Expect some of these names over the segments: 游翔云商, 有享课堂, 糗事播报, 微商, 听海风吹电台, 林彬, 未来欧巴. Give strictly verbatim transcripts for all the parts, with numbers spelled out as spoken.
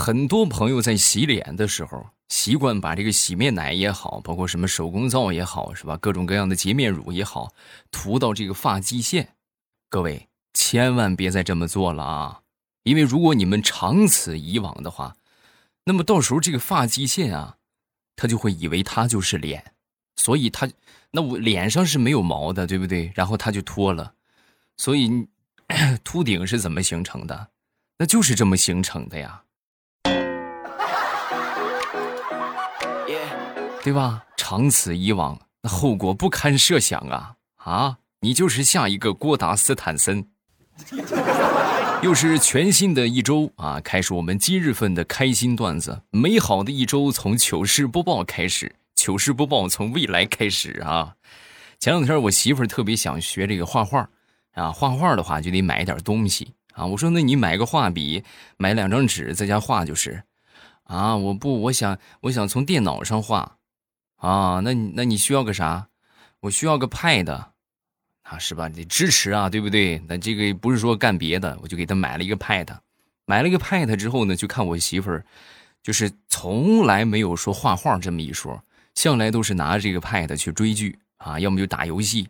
很多朋友在洗脸的时候习惯把这个洗面奶也好，包括什么手工皂也好，是吧？各种各样的洁面乳也好，涂到这个发际线。各位千万别再这么做了啊！因为如果你们长此以往的话，那么到时候这个发际线啊，他就会以为他就是脸，所以他那我脸上是没有毛的，对不对？然后他就脱了，所以秃顶是怎么形成的？那就是这么形成的呀。对吧？长此以往，那后果不堪设想啊！啊，你就是下一个郭达斯坦森。又是全新的一周啊，开始我们今日份的开心段子。美好的一周从糗事播报开始，糗事播报从未来开始啊！前两天我媳妇儿特别想学这个画画啊，画画的话就得买点东西啊。我说那你买个画笔，买两张纸，在家画就是。啊，我不，我想，我想从电脑上画。啊，那你那你需要个啥？我需要个 Pad， 啊，是吧？得支持啊，对不对？那这个不是说干别的，我就给他买了一个 Pad， 买了一个 Pad 之后呢，就看我媳妇儿，就是从来没有说画画这么一说，向来都是拿着这个 Pad 去追剧啊，要么就打游戏。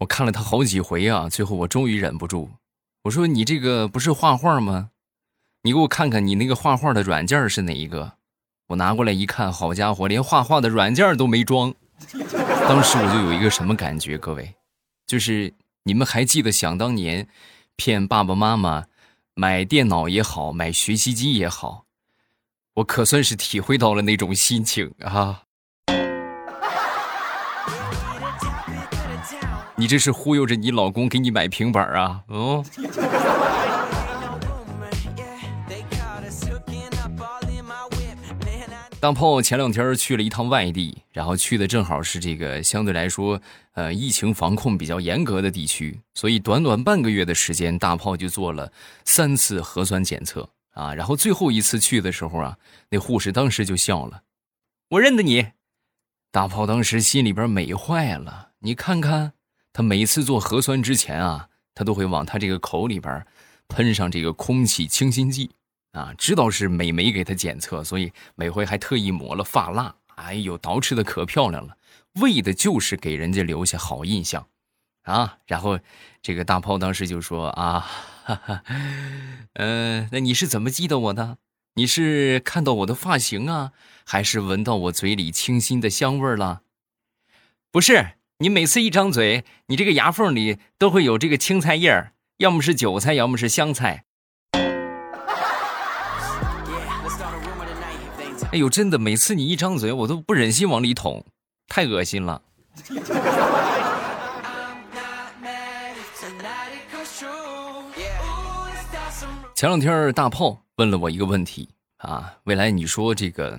我看了他好几回啊，最后我终于忍不住，我说你这个不是画画吗？你给我看看你那个画画的软件是哪一个？我拿过来一看，好家伙，连画画的软件都没装。当时我就有一个什么感觉，各位，就是你们还记得想当年骗爸爸妈妈买电脑也好，买学习机也好，我可算是体会到了那种心情啊！你这是忽悠着你老公给你买平板啊？哦。大炮前两天去了一趟外地，然后去的正好是这个相对来说呃，疫情防控比较严格的地区，所以短短半个月的时间，大炮就做了三次核酸检测啊。然后最后一次去的时候啊，那护士当时就笑了，我认得你。大炮当时心里边美坏了，你看看他每次做核酸之前啊，他都会往他这个口里边喷上这个空气清新剂啊，知道是美眉给他检测，所以每回还特意抹了发蜡。哎呦，捯饬的可漂亮了，为的就是给人家留下好印象啊。然后这个大炮当时就说啊，哈哈，呃，那你是怎么记得我的？你是看到我的发型啊，还是闻到我嘴里清新的香味了？不是，你每次一张嘴，你这个牙缝里都会有这个青菜叶，要么是韭菜，要么是香菜。哎呦，真的，每次你一张嘴，我都不忍心往里捅，太恶心了。前两天大炮问了我一个问题啊，未来你说这个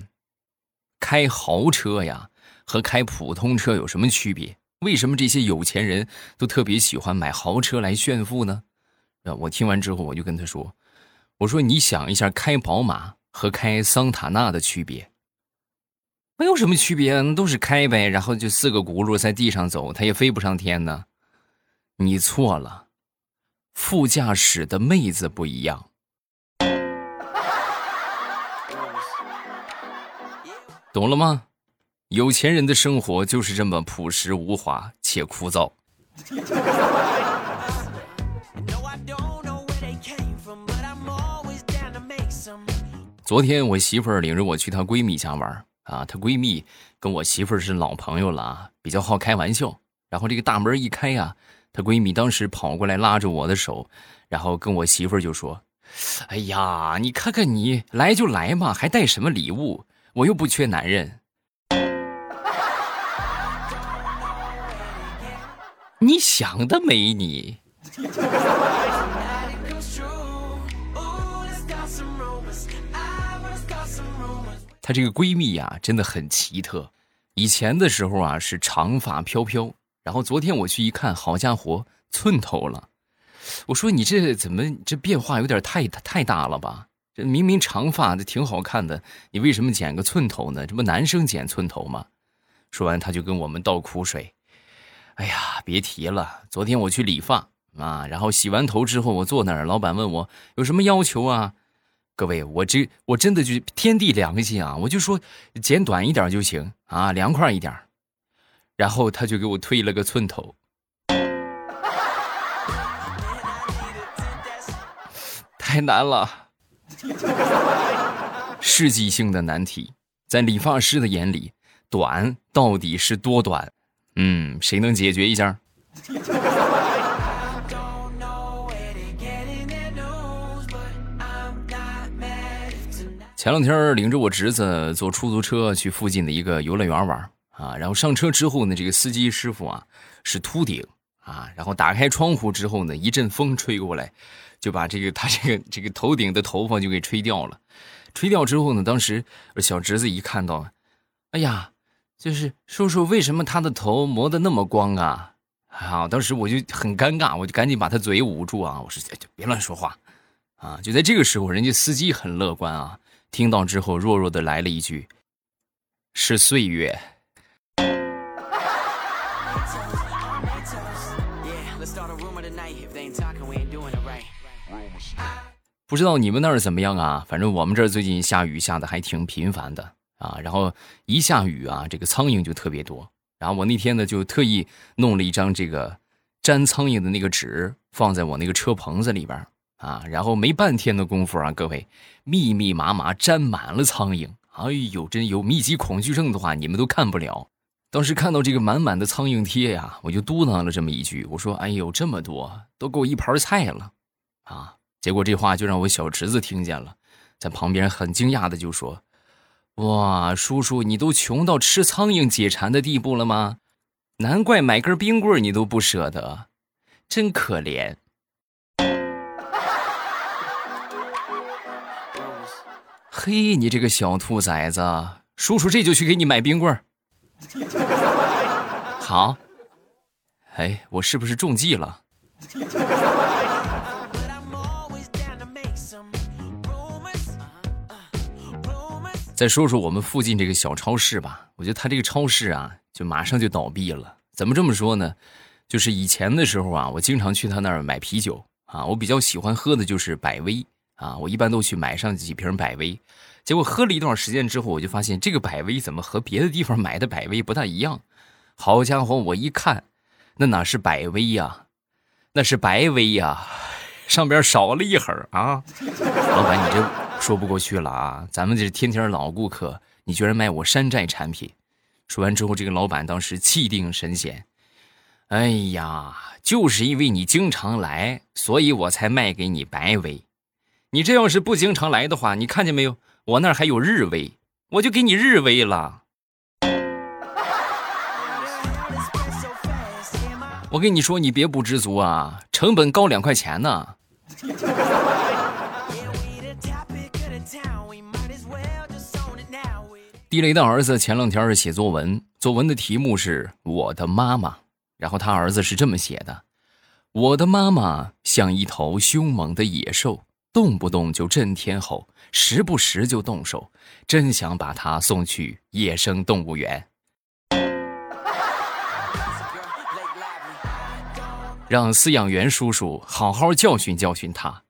开豪车呀和开普通车有什么区别？为什么这些有钱人都特别喜欢买豪车来炫富呢？我听完之后我就跟他说，我说你想一下开宝马和开桑塔纳的区别。没有什么区别，都是开呗，然后就四个轱辘在地上走，它也飞不上天呢。你错了，副驾驶的妹子不一样。懂了吗？有钱人的生活就是这么朴实无华且枯燥。昨天我媳妇儿领着我去她闺蜜家玩啊，她闺蜜跟我媳妇儿是老朋友了啊，比较好开玩笑。然后这个大门一开啊，她闺蜜当时跑过来拉着我的手，然后跟我媳妇儿就说：“哎呀，你看看你来就来嘛，还带什么礼物？我又不缺男人。”你想得美你！她这个闺蜜呀、啊，真的很奇特。以前的时候啊，是长发飘飘，然后昨天我去一看，好家伙，寸头了。我说你这怎么这变化有点太太大了吧？这明明长发的挺好看的，你为什么剪个寸头呢？这不男生剪寸头吗？说完她就跟我们倒苦水。哎呀，别提了，昨天我去理发啊，然后洗完头之后我坐那儿，老板问我有什么要求啊？各位，我这我真的就天地良心啊，我就说剪短一点就行啊，凉快一点。然后他就给我推了个寸头。太难了，世纪性的难题，在理发师的眼里，短到底是多短？嗯，谁能解决一下？前两天领着我侄子坐出租车去附近的一个游乐园玩啊，然后上车之后呢，这个司机师傅啊是秃顶啊，然后打开窗户之后呢，一阵风吹过来，就把这个他这个这个头顶的头发就给吹掉了。吹掉之后呢，当时小侄子一看到，哎呀，就是叔叔为什么他的头磨得那么光啊？啊，当时我就很尴尬，我就赶紧把他嘴捂住啊，我说别乱说话啊。就在这个时候，人家司机很乐观啊。听到之后弱弱的来了一句，是岁月。不知道你们那儿怎么样啊，反正我们这儿最近下雨下的还挺频繁的啊，然后一下雨啊，这个苍蝇就特别多。然后我那天呢就特意弄了一张这个粘苍蝇的那个纸放在我那个车棚子里边啊，然后没半天的功夫啊，各位密密麻麻沾满了苍蝇。哎呦，真有密集恐惧症的话，你们都看不了。当时看到这个满满的苍蝇贴呀、啊，我就嘟囔了这么一句，我说：“哎呦，这么多，都够一盘菜了啊！”结果这话就让我小侄子听见了，在旁边很惊讶的就说：“哇，叔叔，你都穷到吃苍蝇解馋的地步了吗？难怪买根冰棍你都不舍得，真可怜。”嘿，你这个小兔崽子，叔叔这就去给你买冰棍儿。好，哎，我是不是中计了？再说说我们附近这个小超市吧，我觉得他这个超市啊，就马上就倒闭了。怎么这么说呢？就是以前的时候啊，我经常去他那儿买啤酒啊，我比较喜欢喝的就是百威。啊，我一般都去买上几瓶百威，结果喝了一段时间之后，我就发现这个百威怎么和别的地方买的百威不大一样。好家伙，我一看，那哪是百威呀，那是白威呀，上边少了一横啊！老板，你这说不过去了啊！咱们这天天老顾客，你居然卖我山寨产品！说完之后，这个老板当时气定神闲。哎呀，就是因为你经常来，所以我才卖给你白威。你这要是不经常来的话，你看见没有，我那儿还有日威，我就给你日威了。我跟你说，你别不知足啊，成本高两块钱呢。地雷的儿子前两天是写作文，作文的题目是我的妈妈，然后他儿子是这么写的，我的妈妈像一头凶猛的野兽，动不动就震天吼，时不时就动手，真想把他送去野生动物园。让饲养员叔叔好好教训教训他。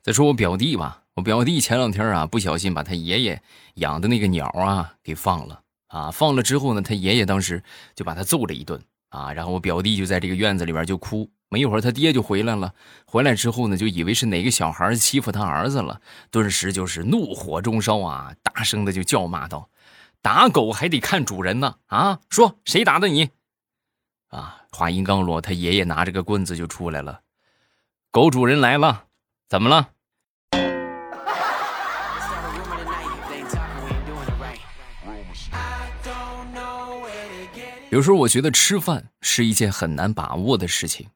再说我表弟吧，我表弟前两天啊，不小心把他爷爷养的那个鸟啊给放了。啊，放了之后呢，他爷爷当时就把他揍了一顿啊，然后我表弟就在这个院子里边就哭，没一会儿他爹就回来了，回来之后呢，就以为是哪个小孩欺负他儿子了，顿时就是怒火中烧啊，大声的就叫骂道：“打狗还得看主人呢！啊，说谁打的你？”啊，话音刚落，他爷爷拿着个棍子就出来了，狗主人来了，怎么了？有时候我觉得吃饭是一件很难把握的事情，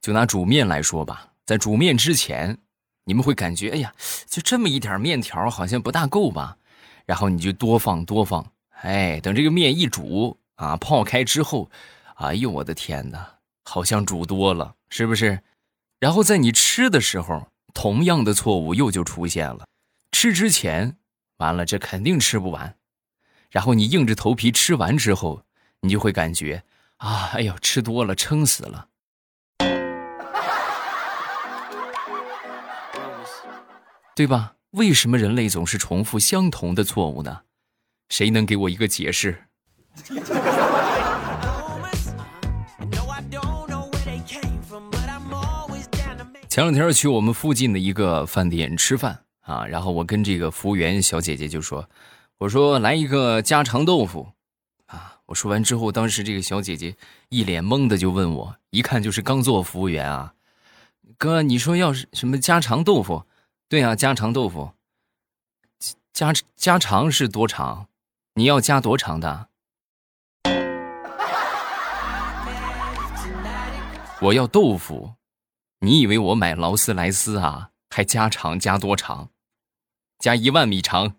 就拿煮面来说吧，在煮面之前，你们会感觉，哎呀，就这么一点面条好像不大够吧，然后你就多放多放，哎，等这个面一煮啊，泡开之后，哎呦我的天哪，好像煮多了，是不是？然后在你吃的时候，同样的错误又就出现了，吃之前，完了这肯定吃不完，然后你硬着头皮吃完之后，你就会感觉，啊，哎呦，吃多了撑死了。对吧？为什么人类总是重复相同的错误呢？谁能给我一个解释？前两天去我们附近的一个饭店吃饭啊，然后我跟这个服务员小姐姐就说，我说来一个家常豆腐啊。我说完之后，当时这个小姐姐一脸懵的就问我，一看就是刚做服务员啊，哥你说要什么家常豆腐？对啊，家常豆腐，家家常是多长？你要加多长的？我要豆腐。你以为我买劳斯莱斯啊？还加长加多长？加一万米长。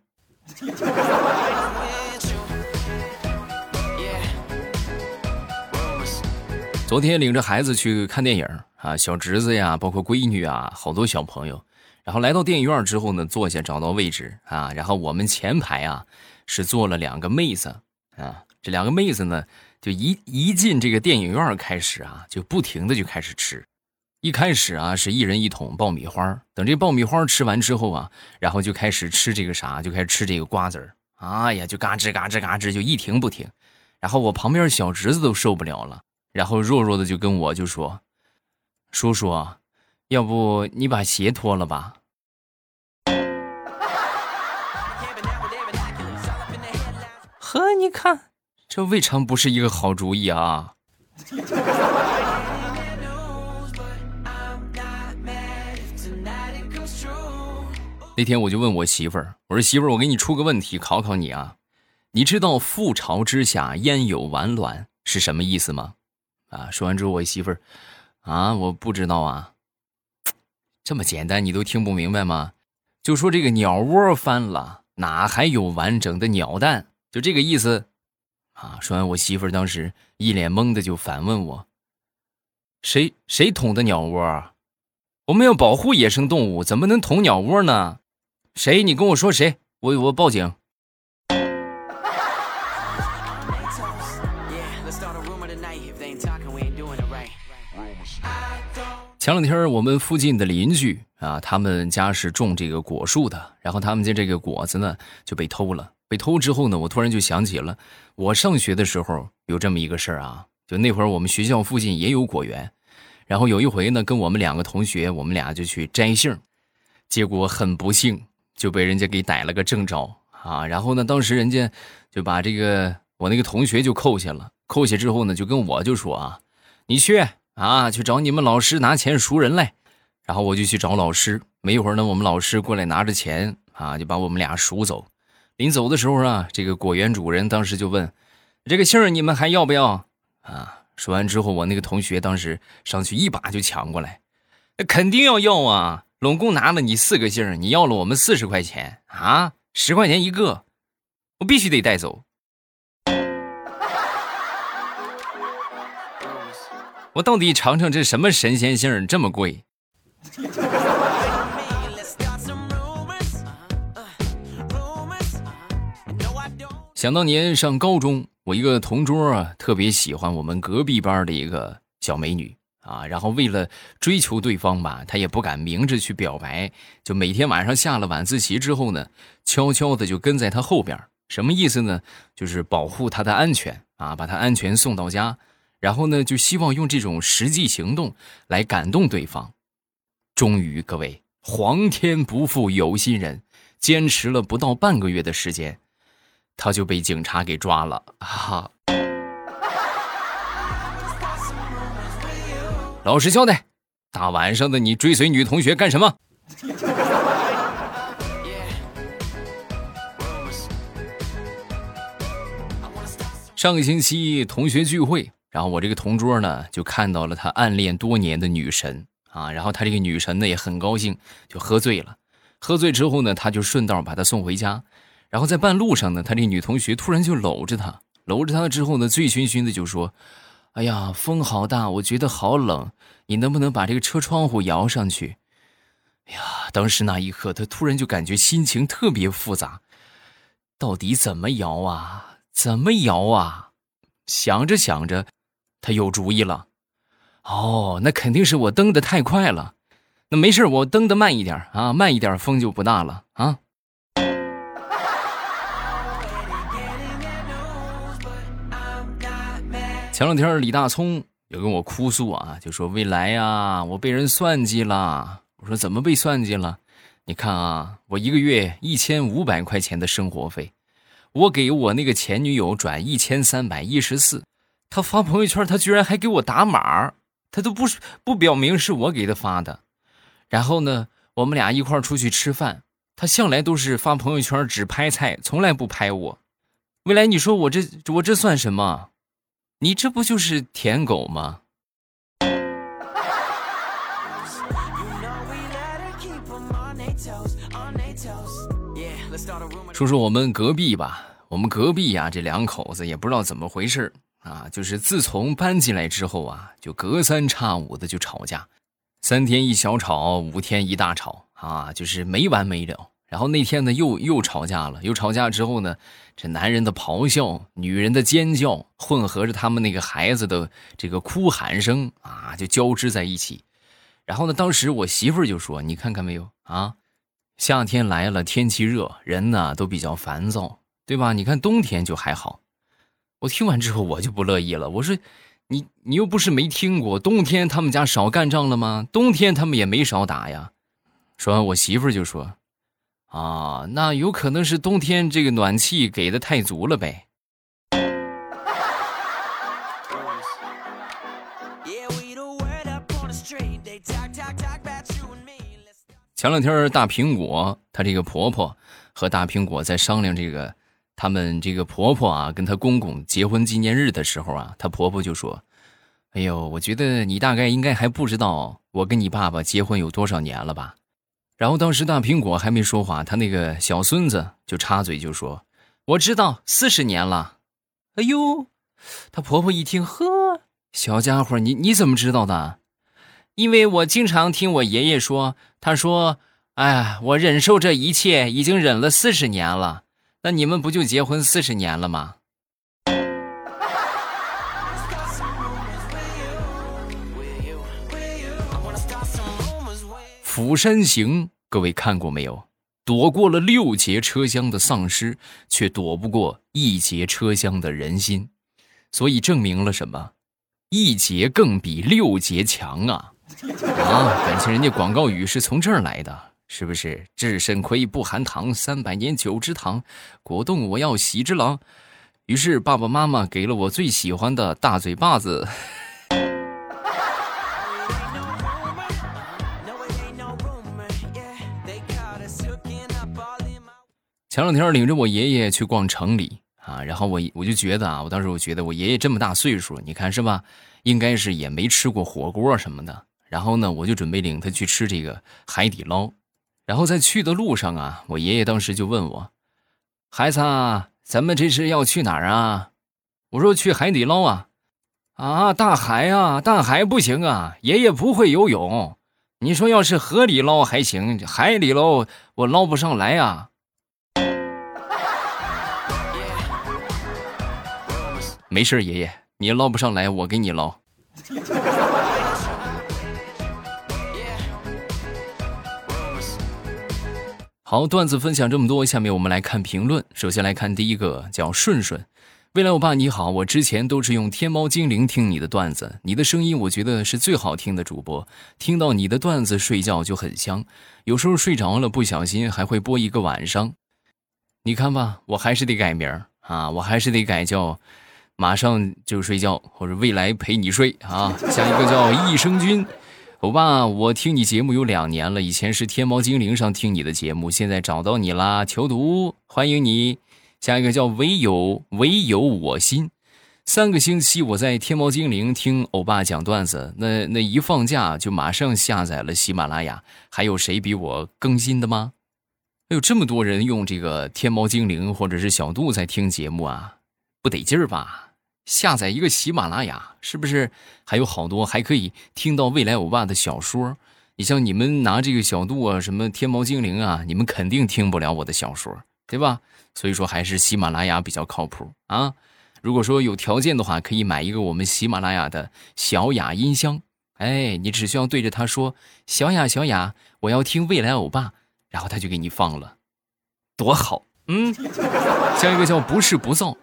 昨天领着孩子去看电影啊，小侄子呀，包括闺女啊，好多小朋友。然后来到电影院之后呢，坐下找到位置啊，然后我们前排啊是坐了两个妹子啊，这两个妹子呢，就一一进这个电影院开始啊，就不停的就开始吃。一开始啊是一人一桶爆米花，等这爆米花吃完之后啊，然后就开始吃这个啥，就开始吃这个瓜子儿。哎呀，就嘎吱嘎吱嘎吱就一停不停。然后我旁边小侄子都受不了了，然后弱弱的就跟我就说，叔叔啊，要不你把鞋脱了吧。呵，你看这未尝不是一个好主意啊。那天我就问我媳妇儿，我说媳妇儿，我给你出个问题考考你啊，你知道覆巢之下焉有完卵是什么意思吗？啊，说完之后我媳妇儿，啊，我不知道啊。这么简单你都听不明白吗？就说这个鸟窝翻了，哪还有完整的鸟蛋，就这个意思啊。说完我媳妇儿当时一脸懵的就反问我，谁谁捅的鸟窝？我们要保护野生动物，怎么能捅鸟窝呢？谁？你跟我说谁？我我报警。前两天我们附近的邻居啊，他们家是种这个果树的，然后他们家这个果子呢就被偷了。被偷之后呢，我突然就想起了我上学的时候有这么一个事儿啊，就那会儿我们学校附近也有果园，然后有一回呢，跟我们两个同学，我们俩就去摘杏，结果很不幸就被人家给逮了个正着啊。然后呢，当时人家就把这个我那个同学就扣下了，扣下之后呢，就跟我就说啊，你去啊，去找你们老师拿钱赎人来。然后我就去找老师，没一会儿呢，我们老师过来拿着钱啊，就把我们俩赎走。临走的时候啊，这个果园主人当时就问，这个杏你们还要不要啊？说完之后，我那个同学当时上去一把就抢过来，肯定要要啊！拢共拿了你四个杏，你要了我们四十块钱啊，十块钱一个，我必须得带走。我到底尝尝这什么神仙杏这么贵？想当年上高中，我一个同桌啊，特别喜欢我们隔壁班的一个小美女啊，然后为了追求对方吧，她也不敢明着去表白，就每天晚上下了晚自习之后呢，悄悄的就跟在她后边。什么意思呢？就是保护她的安全啊，把她安全送到家，然后呢，就希望用这种实际行动来感动对方。终于，各位，皇天不负有心人，坚持了不到半个月的时间，他就被警察给抓了啊！老实交代，大晚上的你追随女同学干什么？上个星期同学聚会，然后我这个同桌呢就看到了他暗恋多年的女神啊，然后他这个女神呢也很高兴，就喝醉了。喝醉之后呢，他就顺道把她送回家。然后在半路上呢，他这女同学突然就搂着他，搂着他之后呢，醉醺醺的就说，哎呀，风好大，我觉得好冷，你能不能把这个车窗户摇上去？哎呀，当时那一刻他突然就感觉心情特别复杂，到底怎么摇啊，怎么摇啊？想着想着，他有主意了。哦，那肯定是我蹬得太快了。那没事，我蹬得慢一点啊，慢一点风就不大了啊。前两天李大聪有跟我哭诉啊，就说未来啊，我被人算计了。我说怎么被算计了？你看啊，我一个月一千五百块钱的生活费，我给我那个前女友转一千三百一十四，她发朋友圈，她居然还给我打码，她都不不表明是我给她发的。然后呢，我们俩一块儿出去吃饭，她向来都是发朋友圈只拍菜，从来不拍我。未来，你说我这我这算什么？你这不就是舔狗吗？说说我们隔壁吧，我们隔壁啊，这两口子也不知道怎么回事啊，就是自从搬进来之后啊，就隔三差五的就吵架，三天一小吵，五天一大吵啊，就是没完没了。然后那天呢，又又吵架了，又吵架之后呢，这男人的咆哮，女人的尖叫，混合着他们那个孩子的这个哭喊声啊，就交织在一起。然后呢，当时我媳妇儿就说：“你看看没有啊，夏天来了，天气热，人呢都比较烦躁，对吧？你看冬天就还好。”我听完之后我就不乐意了，我说：“你你又不是没听过，冬天他们家少干仗了吗？冬天他们也没少打呀。”说完，我媳妇儿就说。啊，那有可能是冬天这个暖气给的太足了呗。前两天大苹果，她这个婆婆和大苹果在商量这个，他们这个婆婆啊跟她公公结婚纪念日的时候啊，她婆婆就说：“哎呦，我觉得你大概应该还不知道我跟你爸爸结婚有多少年了吧。”然后当时大苹果还没说话，他那个小孙子就插嘴就说：“我知道，四十年了。”哎呦，他婆婆一听，呵，小家伙，你你怎么知道的？因为我经常听我爷爷说，他说：“哎，我忍受这一切已经忍了四十年了。”那你们不就结婚四十年了吗？《釜山行》各位看过没有？躲过了六节车厢的丧尸，却躲不过一节车厢的人心。所以证明了什么？一节更比六节强啊！啊，感情人家广告语是从这儿来的，是不是？治肾亏不含糖，三百年九之堂，果冻我要喜之郎。于是爸爸妈妈给了我最喜欢的大嘴巴子。前两天领着我爷爷去逛城里啊，然后我我就觉得啊，我当时我觉得我爷爷这么大岁数，你看是吧，应该是也没吃过火锅什么的。然后呢，我就准备领他去吃这个海底捞。然后在去的路上啊，我爷爷当时就问我：“孩子啊，咱们这是要去哪儿啊？”我说：“去海底捞啊。”“啊，大海啊，大海不行啊，爷爷不会游泳。你说要是河里捞还行，海里捞我捞不上来啊。”没事，爷爷，你捞不上来，我给你捞。好，段子分享这么多，下面我们来看评论。首先来看第一个，叫顺顺。未来我爸你好，我之前都是用天猫精灵听你的段子，你的声音我觉得是最好听的主播，听到你的段子睡觉就很香，有时候睡着了不小心还会播一个晚上。你看吧，我还是得改名啊，我还是得改叫马上就睡觉，或者未来陪你睡啊。下一个叫益生菌，欧巴，我听你节目有两年了，以前是天猫精灵上听你的节目，现在找到你啦，求读，欢迎你。下一个叫唯有唯有我心，三个星期我在天猫精灵听欧巴讲段子，那那一放假就马上下载了喜马拉雅，还有谁比我更新的吗？有这么多人用这个天猫精灵或者是小度在听节目啊，不得劲儿吧？下载一个喜马拉雅，是不是还有好多还可以听到未来欧巴的小说？你像你们拿这个小度啊，什么天猫精灵啊，你们肯定听不了我的小说，对吧？所以说还是喜马拉雅比较靠谱啊。如果说有条件的话，可以买一个我们喜马拉雅的小雅音箱。哎，你只需要对着他说，小雅小雅，我要听未来欧巴，然后他就给你放了，多好。嗯，下一个叫不是不躁，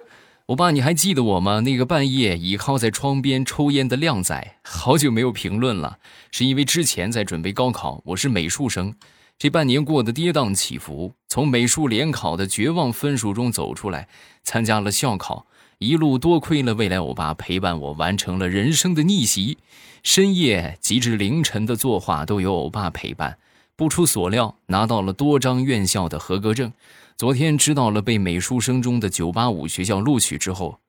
欧巴你还记得我吗？那个半夜倚靠在窗边抽烟的靓仔，好久没有评论了，是因为之前在准备高考，我是美术生，这半年过得跌宕起伏，从美术联考的绝望分数中走出来，参加了校考，一路多亏了未来欧巴陪伴我完成了人生的逆袭，深夜及至凌晨的作画都有欧巴陪伴，不出所料拿到了多张院校的合格证。昨天知道了被美术生中的九八五学校录取之后，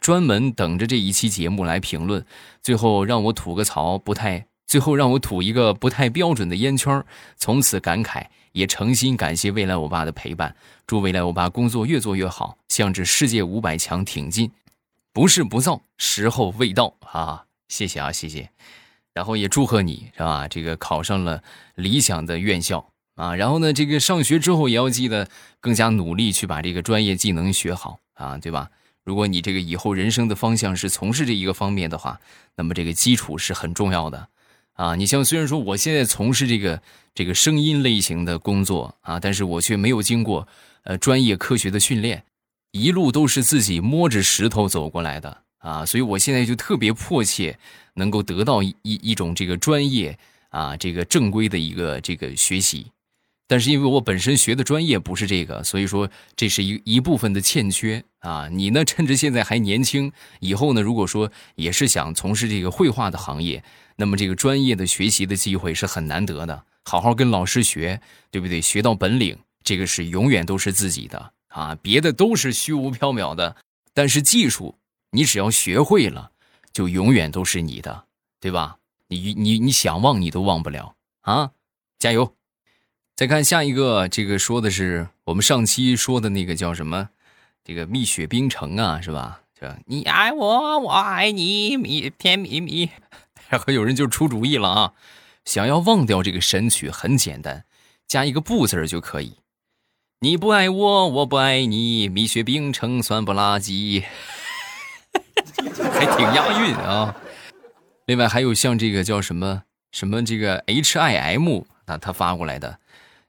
专门等着这一期节目来评论，最后让我吐个槽不太最后让我吐一个不太标准的烟圈，从此感慨，也诚心感谢未来欧巴的陪伴，祝未来欧巴工作越做越好，向着世界五百强挺进。不是不躁，时候未到啊！谢谢啊，谢谢。然后也祝贺你是吧？这个考上了理想的院校啊！然后呢，这个上学之后也要记得更加努力去把这个专业技能学好啊，对吧？如果你这个以后人生的方向是从事这一个方面的话，那么这个基础是很重要的啊。你像虽然说我现在从事这个这个声音类型的工作啊，但是我却没有经过呃专业科学的训练，一路都是自己摸着石头走过来的。啊，所以我现在就特别迫切能够得到一一种这个专业啊，这个正规的一个这个学习，但是因为我本身学的专业不是这个，所以说这是一一部分的欠缺啊。你呢，趁着现在还年轻，以后呢，如果说也是想从事这个绘画的行业，那么这个专业的学习的机会是很难得的，好好跟老师学，对不对？学到本领，这个是永远都是自己的啊，别的都是虚无缥缈的，但是技术。你只要学会了，就永远都是你的，对吧？你你你想忘你都忘不了啊！加油！再看下一个，这个说的是我们上期说的那个叫什么？这个蜜雪冰城啊，是吧？是吧？你爱我，我爱你，蜜甜蜜蜜。然后有人就出主意了啊！想要忘掉这个神曲很简单，加一个不字就可以。你不爱我，我不爱你，蜜雪冰城酸不拉几。还挺押韵啊！另外还有像这个叫什么什么这个 H I M 啊，他发过来的，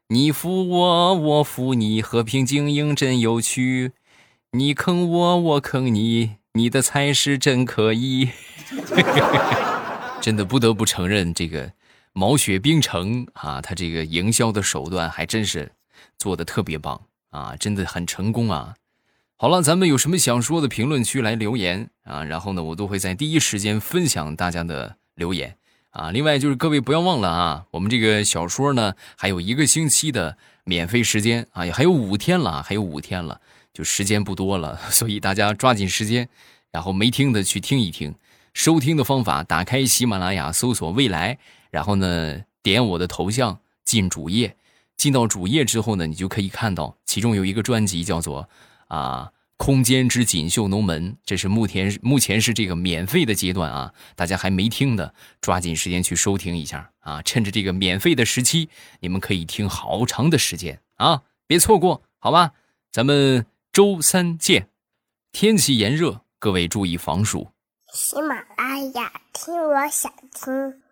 你扶我，我扶你，和平精英真有趣；你坑我，我坑你，你的才是真可以。真的不得不承认，这个毛雪冰城啊，他这个营销的手段还真是做的特别棒啊，真的很成功啊！好了，咱们有什么想说的，评论区来留言啊，然后呢，我都会在第一时间分享大家的留言啊。另外就是各位不要忘了啊，我们这个小说呢还有一个星期的免费时间啊，也还有五天了，还有五天了，就时间不多了，所以大家抓紧时间，然后没听的去听一听。收听的方法，打开喜马拉雅，搜索未来，然后呢点我的头像进主页，进到主页之后呢，你就可以看到其中有一个专辑叫做啊，空间之锦绣龙门，这是目前目前是这个免费的阶段啊，大家还没听的，抓紧时间去收听一下啊！趁着这个免费的时期，你们可以听好长的时间啊，别错过，好吧？咱们周三见。天气炎热，各位注意防暑。喜马拉雅，听我想听。